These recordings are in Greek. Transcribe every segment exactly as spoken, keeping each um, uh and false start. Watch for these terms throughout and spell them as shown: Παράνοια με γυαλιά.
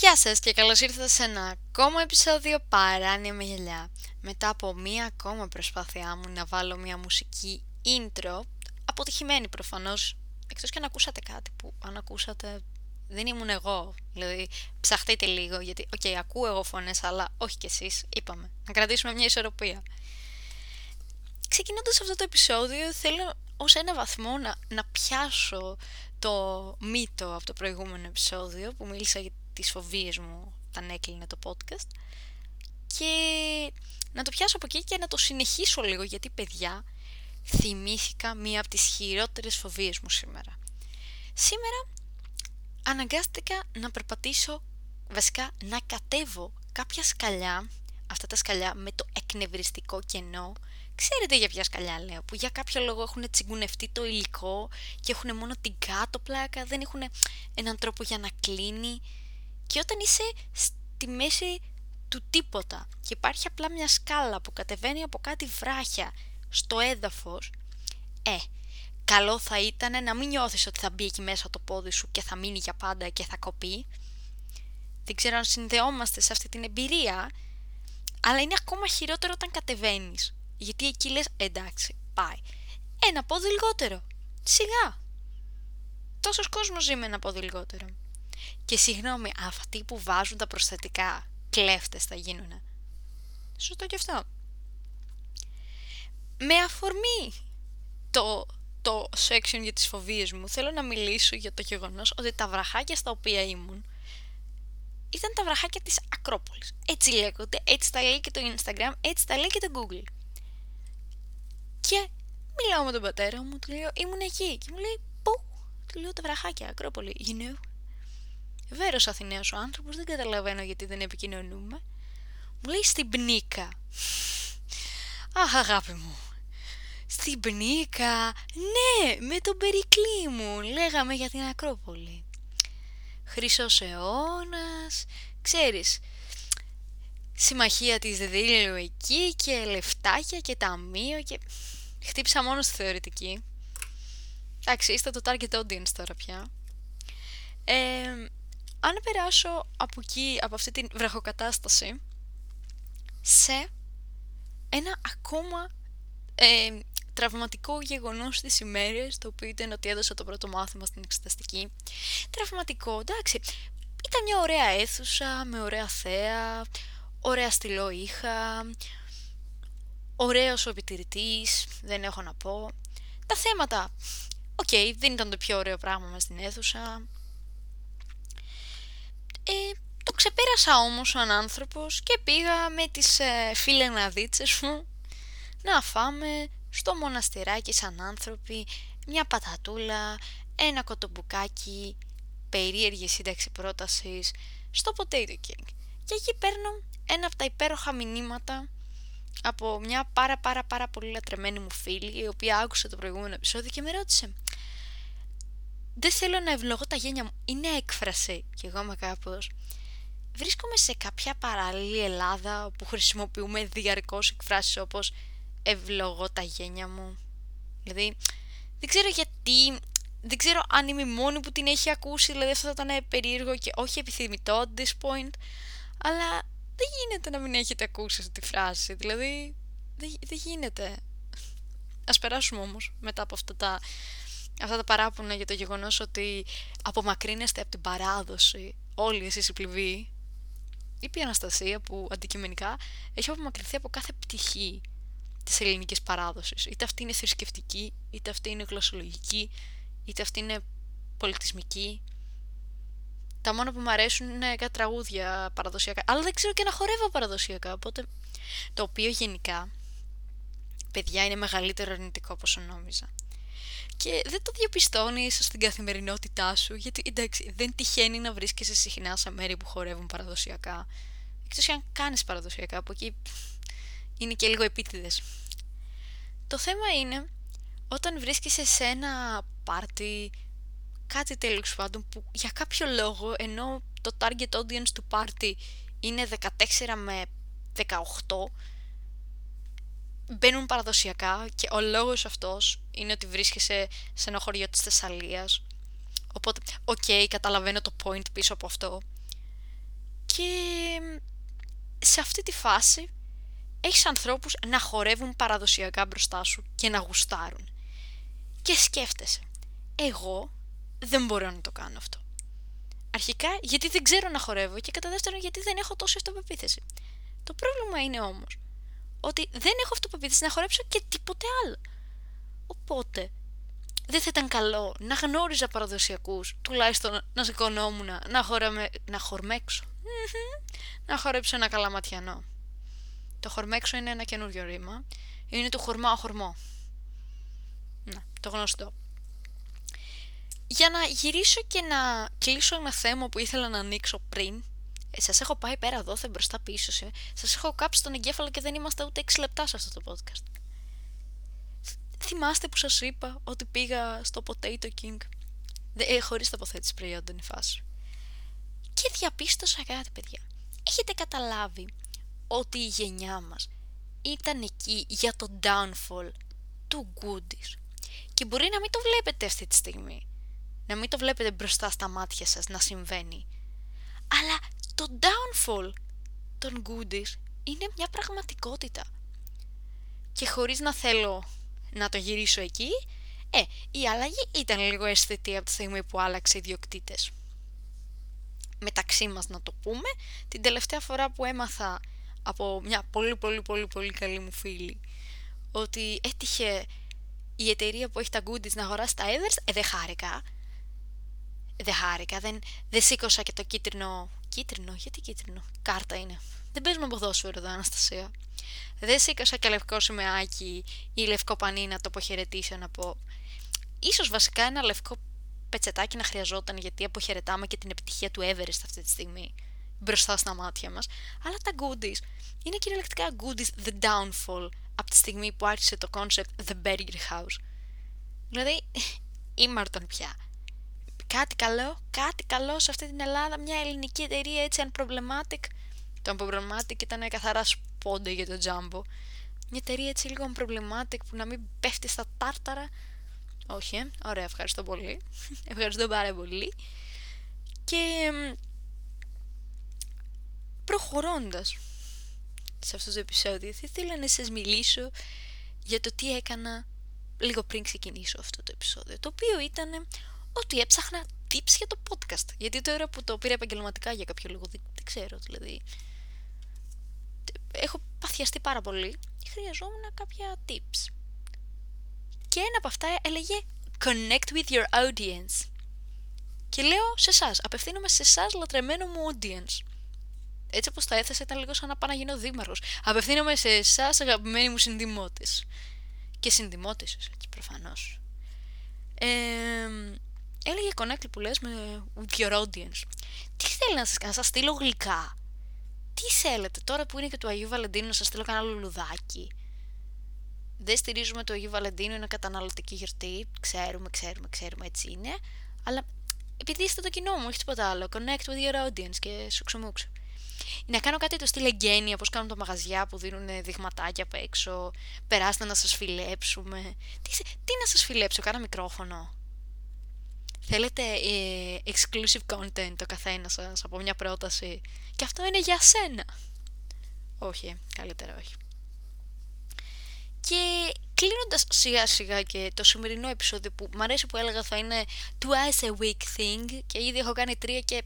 Γεια σας και καλώς ήρθατε σε ένα ακόμα επεισόδιο Παράνοια με γυαλιά. Μετά από μία ακόμα προσπάθειά μου να βάλω μία μουσική intro, αποτυχημένη προφανώς, εκτός και αν ακούσατε κάτι που αν ακούσατε δεν ήμουν εγώ. Δηλαδή ψαχτείτε λίγο γιατί, οκ, okay, ακούω εγώ φωνές αλλά όχι κι εσείς, είπαμε, να κρατήσουμε μια ισορροπία. Ξεκινώντας αυτό το επεισόδιο θέλω ως ένα βαθμό να, να πιάσω το μύτο από το προηγούμενο επεισόδιο που μίλησα για τις φοβίες μου όταν έκλεινε το podcast και να το πιάσω από εκεί και να το συνεχίσω λίγο, γιατί παιδιά, θυμήθηκα μία από τις χειρότερες φοβίες μου σήμερα. Σήμερα αναγκάστηκα να περπατήσω, βασικά να κατέβω κάποια σκαλιά, αυτά τα σκαλιά με το εκνευριστικό κενό. Ξέρετε για ποια σκαλιά λέω, που για κάποιο λόγο έχουν τσιγκουνευτεί το υλικό και έχουν μόνο την κάτω πλάκα, δεν έχουν έναν τρόπο για να κλείνει. Και όταν είσαι στη μέση του τίποτα και υπάρχει απλά μια σκάλα που κατεβαίνει από κάτι βράχια στο έδαφος, ε, καλό θα ήταν να μην νιώθεις ότι θα μπει εκεί μέσα το πόδι σου και θα μείνει για πάντα και θα κοπεί. Δεν ξέρω αν συνδεόμαστε σε αυτή την εμπειρία, αλλά είναι ακόμα χειρότερο όταν κατεβαίνεις. Γιατί εκεί λες, εντάξει, πάει. Ένα πόδι λιγότερο. Σιγά. Τόσος κόσμος ζει με ένα πόδι λιγότερο. Και συγγνώμη, αυτοί που βάζουν τα προσθετικά, κλέφτες θα γίνουνε. Σωστό και αυτό. Με αφορμή το, το section για τις φοβίες μου, θέλω να μιλήσω για το γεγονός ότι τα βραχάκια στα οποία ήμουν ήταν τα βραχάκια της Ακρόπολης. Έτσι λέγονται, έτσι τα λέει και το Instagram, έτσι τα λέει και το Google. Και μιλάω με τον πατέρα μου, του λέω, ήμουν εκεί. Και μου λέει, πού? Του λέω, τα βραχάκια, Ακρόπολη, you know. Βέρος Αθηναίος ο άνθρωπος, δεν καταλαβαίνω γιατί δεν επικοινωνούμε. Μου λέει, στην Πνίκα. Αχ, αγάπη μου. Στην Πνίκα, ναι, με τον Περικλή μου, λέγαμε για την Ακρόπολη. Χρυσός αιώνας, ξέρεις, συμμαχία της Δήλου εκεί και λεφτάκια και ταμείο και... Χτύψα μόνο στη θεωρητική. Εντάξει, είστε το target audience τώρα πια. Ε, αν περάσω από εκεί, από αυτή την βραχοκατάσταση, σε ένα ακόμα ε, τραυματικό γεγονός στις ημέρες, το οποίο ήταν ότι έδωσα το πρώτο μάθημα στην εξεταστική. Τραυματικό, εντάξει, ήταν μια ωραία αίθουσα, με ωραία θέα, ωραία στυλό είχα, ωραίος ο επιτηρητής, δεν έχω να πω. Τα θέματα, οκ, okay, δεν ήταν το πιο ωραίο πράγμα μας στην αίθουσα. Ε, το ξεπέρασα όμως σαν άνθρωπος και πήγα με τις ε, φιλεναδίτσες μου να φάμε στο μοναστηράκι σαν άνθρωποι μια πατατούλα, ένα κοτομπουκάκι, περίεργη σύνταξη πρότασης στο Potato King. Και εκεί παίρνω ένα από τα υπέροχα μηνύματα από μια πάρα πάρα πάρα πολύ λατρεμένη μου φίλη, η οποία άκουσε το προηγούμενο επεισόδιο και με ρώτησε, δεν θέλω να ευλογώ τα γένια μου, είναι έκφραση. Και εγώ είμαι κάπως, βρίσκομαι σε κάποια παράλληλη Ελλάδα όπου χρησιμοποιούμε διαρκώς εκφράσεις όπως ευλογώ τα γένια μου. Δηλαδή δεν ξέρω γιατί, δεν ξέρω αν είμαι η μόνη που την έχει ακούσει, δηλαδή αυτό θα ήταν περίεργο και όχι επιθυμητό at this point, αλλά δεν γίνεται να μην έχετε ακούσει αυτή τη φράση, δηλαδή δεν, δεν γίνεται. Ας περάσουμε όμως μετά από αυτά τα... Αυτά τα παράπονα για το γεγονός ότι απομακρύνεστε από την παράδοση όλοι εσείς οι πληβοί. Είπε η Αναστασία που αντικειμενικά έχει απομακρυνθεί από κάθε πτυχή της ελληνικής παράδοσης. Είτε αυτή είναι θρησκευτική, είτε αυτή είναι γλωσσολογική, είτε αυτή είναι πολιτισμική. Τα μόνο που μου αρέσουν είναι κάτι τραγούδια παραδοσιακά. Αλλά δεν ξέρω και να χορεύω παραδοσιακά, οπότε... Το οποίο γενικά, παιδιά, είναι μεγαλύτερο αρνητικό όπως νόμιζα. Και δεν το διαπιστώνεις στην καθημερινότητά σου, γιατί εντάξει, δεν τυχαίνει να βρίσκεσαι συχνά σε μέρη που χορεύουν παραδοσιακά. Εκτός και αν κάνεις παραδοσιακά, από εκεί είναι και λίγο επίτηδες. Το θέμα είναι όταν βρίσκεσαι σε ένα πάρτι, κάτι τέλος πάντων, που για κάποιο λόγο, ενώ το target audience του πάρτι είναι δεκατέσσερα με δεκαοκτώ, μπαίνουν παραδοσιακά και ο λόγος αυτός είναι ότι βρίσκεσαι σε ένα χωριό της Θεσσαλίας. Οπότε, οκ, okay, καταλαβαίνω το point πίσω από αυτό. Και σε αυτή τη φάση έχεις ανθρώπους να χορεύουν παραδοσιακά μπροστά σου και να γουστάρουν. Και σκέφτεσαι, εγώ δεν μπορώ να το κάνω αυτό. Αρχικά γιατί δεν ξέρω να χορεύω και κατά δεύτερον γιατί δεν έχω τόση αυτοπεποίθηση. Το πρόβλημα είναι όμως ότι δεν έχω αυτοπεποίθηση να χορέψω και τίποτε άλλο. Οπότε δεν θα ήταν καλό να γνώριζα παραδοσιακούς, τουλάχιστον να σηκωνόμουν, να, χοραμε... να χορμέξω. Να χορέψω ένα καλαματιανό. Το χορμέξω είναι ένα καινούριο ρήμα. Είναι το χορμάω χορμό. Να, το γνωστό. Για να γυρίσω και να κλείσω ένα θέμα που ήθελα να ανοίξω πριν. Ε, σας έχω πάει πέρα δόθε μπροστά πίσω. Ε. Σας έχω κάψει τον εγκέφαλο και δεν είμαστε ούτε έξι λεπτά σε αυτό το podcast. Θυμάστε που σας είπα ότι πήγα στο Potato King. Ε, χωρίς τοποθέτηση προϊόντων η φάση. Και διαπίστωσα κάτι, παιδιά. Έχετε καταλάβει ότι η γενιά μας ήταν εκεί για το downfall του goodies. Και μπορεί να μην το βλέπετε αυτή τη στιγμή. Να μην το βλέπετε μπροστά στα μάτια σας να συμβαίνει. Αλλά το downfall των goodies είναι μια πραγματικότητα. Και χωρίς να θέλω να το γυρίσω εκεί, ε, η αλλαγή ήταν λίγο αισθητή από τη στιγμή που άλλαξε οι ιδιοκτήτες. Μεταξύ μας να το πούμε, την τελευταία φορά που έμαθα από μια πολύ πολύ πολύ πολύ καλή μου φίλη ότι έτυχε η εταιρεία που έχει τα goodies να αγοράσει τα Ethers, ε, δεν χάρηκα. Δεν χάρηκα, δεν, δεν σήκωσα και το κίτρινο... Κίτρινο, γιατί κίτρινο, κάρτα είναι. Δεν παίζουμε ποδόσφαιρο εδώ, Αναστασία. Δεν σήκωσα και λευκό σημαίακι ή λευκό πανί να το αποχαιρετήσω, να πω. Ίσως βασικά ένα λευκό πετσετάκι να χρειαζόταν, γιατί αποχαιρετάμε και την επιτυχία του Everest αυτή τη στιγμή μπροστά στα μάτια μας. Αλλά τα goodies είναι κυριολεκτικά goodies the downfall από τη στιγμή που άρχισε το concept The Burger House. Δηλαδή, ήμαρτον πια. Κάτι καλό, κάτι καλό σε αυτή την Ελλάδα, μια ελληνική εταιρεία έτσι unproblematic. Το unproblematic ήταν καθαρά σπόντε για το Jumbo. Μια εταιρεία έτσι λίγο unproblematic που να μην πέφτει στα τάρταρα. Όχι, ε? Ωραία, ευχαριστώ πολύ. Ευχαριστώ πάρα πολύ. Και προχωρώντας σε αυτό το επεισόδιο, θα ήθελα να σας μιλήσω για το τι έκανα λίγο πριν ξεκινήσω αυτό το επεισόδιο. Το οποίο ήταν ότι έψαχνα tips για το podcast. Γιατί τώρα που το πήρα επαγγελματικά για κάποιο λόγο, δεν, δεν ξέρω, δηλαδή. Έχω παθιαστεί πάρα πολύ. Χρειαζόμουν κάποια tips. Και ένα από αυτά έλεγε Connect with your audience. Και λέω σε εσάς, απευθύνομαι σε εσάς, λατρεμένο μου audience. Έτσι όπως τα έθεσα ήταν λίγο σαν να πάω να γίνω δήμαρχος. Απευθύνομαι σε εσάς, αγαπημένοι μου συνδημότες. Και συνδημότες, έτσι προφανώς. Ε, έλεγε connect που λες με with your audience. Τι θέλει να σας κάνω, να σας στείλω γλυκά? Τι θέλετε τώρα που είναι και του Αγίου Βαλεντίνου να σας στείλω κανένα λουλουδάκι? Δεν στηρίζουμε το Αγίου Βαλεντίνου, είναι καταναλωτική γιορτή. Ξέρουμε, ξέρουμε, ξέρουμε, έτσι είναι. Αλλά επειδή είστε το κοινό μου, όχι τίποτα άλλο. Connect with your audience και σου ξομούξω. Να κάνω κάτι το στυλ εγγένεια, όπως κάνουν τα μαγαζιά που δίνουν δειγματάκια απ' έξω. Περάστε να σας φιλέψουμε. Τι, τι να σας φιλέψω, κάνα μικρόφωνο. Θέλετε ε, exclusive content το καθένα σας από μια πρόταση. Και αυτό είναι για σένα. Όχι, καλύτερα όχι. Και κλείνοντας σιγά σιγά και το σημερινό επεισόδιο που μου αρέσει που έλεγα θα είναι twice a week thing και ήδη έχω κάνει τρία και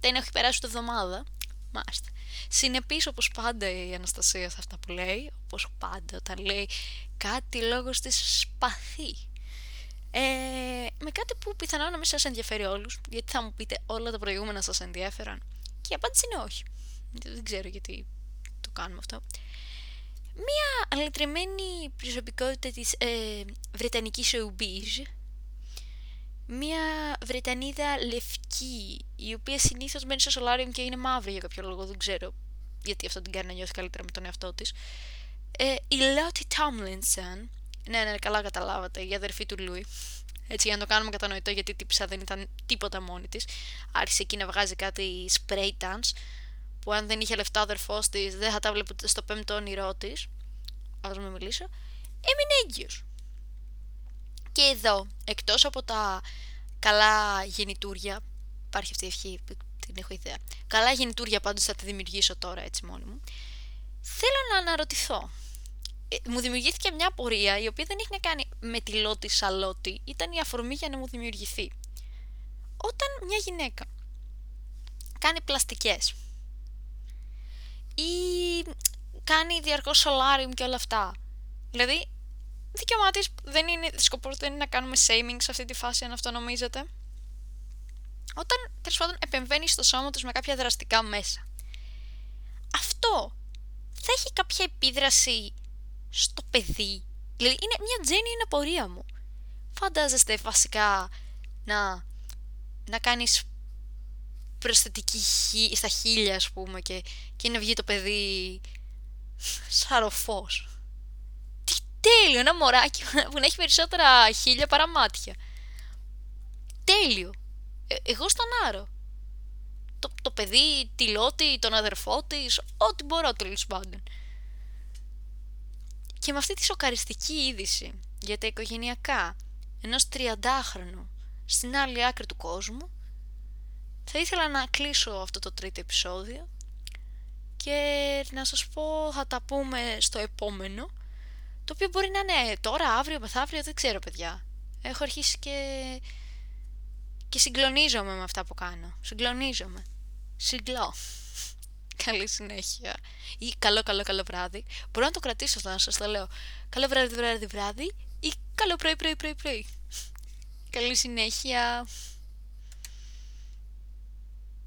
δεν έχει περάσει ούτε εβδομάδα. Μάλιστα. Συνεπής όπως πάντα η Αναστασία σε αυτά που λέει, όπως πάντα όταν λέει κάτι λόγος της σπαθεί. Ε, με κάτι που πιθανόν να μην σας ενδιαφέρει όλους, γιατί θα μου πείτε όλα τα προηγούμενα σας ενδιαφέραν. Και η απάντηση είναι όχι. Δεν ξέρω γιατί το κάνουμε αυτό. Μία αλετρεμένη προσωπικότητα της ε, βρετανικής showbiz, μία Βρετανίδα λευκή, η οποία συνήθως μένει στο solarium και είναι μαύρη για κάποιο λόγο, δεν ξέρω γιατί αυτό την κάνει να νιώθει καλύτερα με τον εαυτό της, ε, η Lottie Tomlinson, ναι, ναι, καλά καταλάβατε, η αδερφή του Λούι, έτσι για να το κάνουμε κατανοητό γιατί η τύψα δεν ήταν τίποτα μόνη της, άρχισε εκεί να βγάζει κάτι spray tans, που αν δεν είχε λεφτά ο αδερφός της δεν θα τα βλέπω στο πέμπτο όνειρό της. Ας με μιλήσω. Έμεινε έγκυος. Και εδώ, εκτός από τα καλά γεννητούρια, υπάρχει αυτή η ευχή, την έχω ιδέα. Καλά γεννητούρια πάντως θα τη δημιουργήσω τώρα έτσι μόνη μου. Θέλω να αναρωτηθώ. Ε, μου δημιουργήθηκε μια απορία η οποία δεν έχει να κάνει με τη Λότη Σαλότη, ήταν η αφορμή για να μου δημιουργηθεί. Όταν μια γυναίκα κάνει πλαστικές ή κάνει διαρκώς solarium και όλα αυτά, δηλαδή δικαιωμά της, δεν είναι, σκοπός δεν είναι να κάνουμε shaming σε αυτή τη φάση αν αυτό νομίζετε. Όταν τέλος πάντων επεμβαίνει στο σώμα τους με κάποια δραστικά μέσα, αυτό θα έχει κάποια επίδραση στο παιδί? Δηλαδή είναι μια τζένια, είναι απορία μου. Φαντάζεστε βασικά να, να κάνεις προσθετική χι, στα χείλια ας πούμε και, και να βγει το παιδί σαροφός? Τι τέλειο, ένα μωράκι που να έχει περισσότερα χείλια παρά μάτια. Τέλειο. Ε, εγώ στον άρω. Το, το παιδί, τη Λότη, τον αδερφό της, ό,τι μπορώ τέλος πάντων. Και με αυτή τη σοκαριστική είδηση για τα οικογενειακά ενός τριαντάχρονου στην άλλη άκρη του κόσμου, θα ήθελα να κλείσω αυτό το τρίτο επεισόδιο και να σας πω, θα τα πούμε στο επόμενο, το οποίο μπορεί να είναι τώρα, αύριο, μεθαύριο, δεν ξέρω παιδιά. Έχω αρχίσει και, και συγκλονίζομαι με αυτά που κάνω. Συγκλονίζομαι. Συγκλώ. Καλή συνέχεια ή καλό καλό καλό βράδυ. Μπορώ να το κρατήσω αυτό, να σας το λέω. Καλό βράδυ βράδυ βράδυ ή καλό πρωί πρωί πρωί πρωί. Καλή συνέχεια.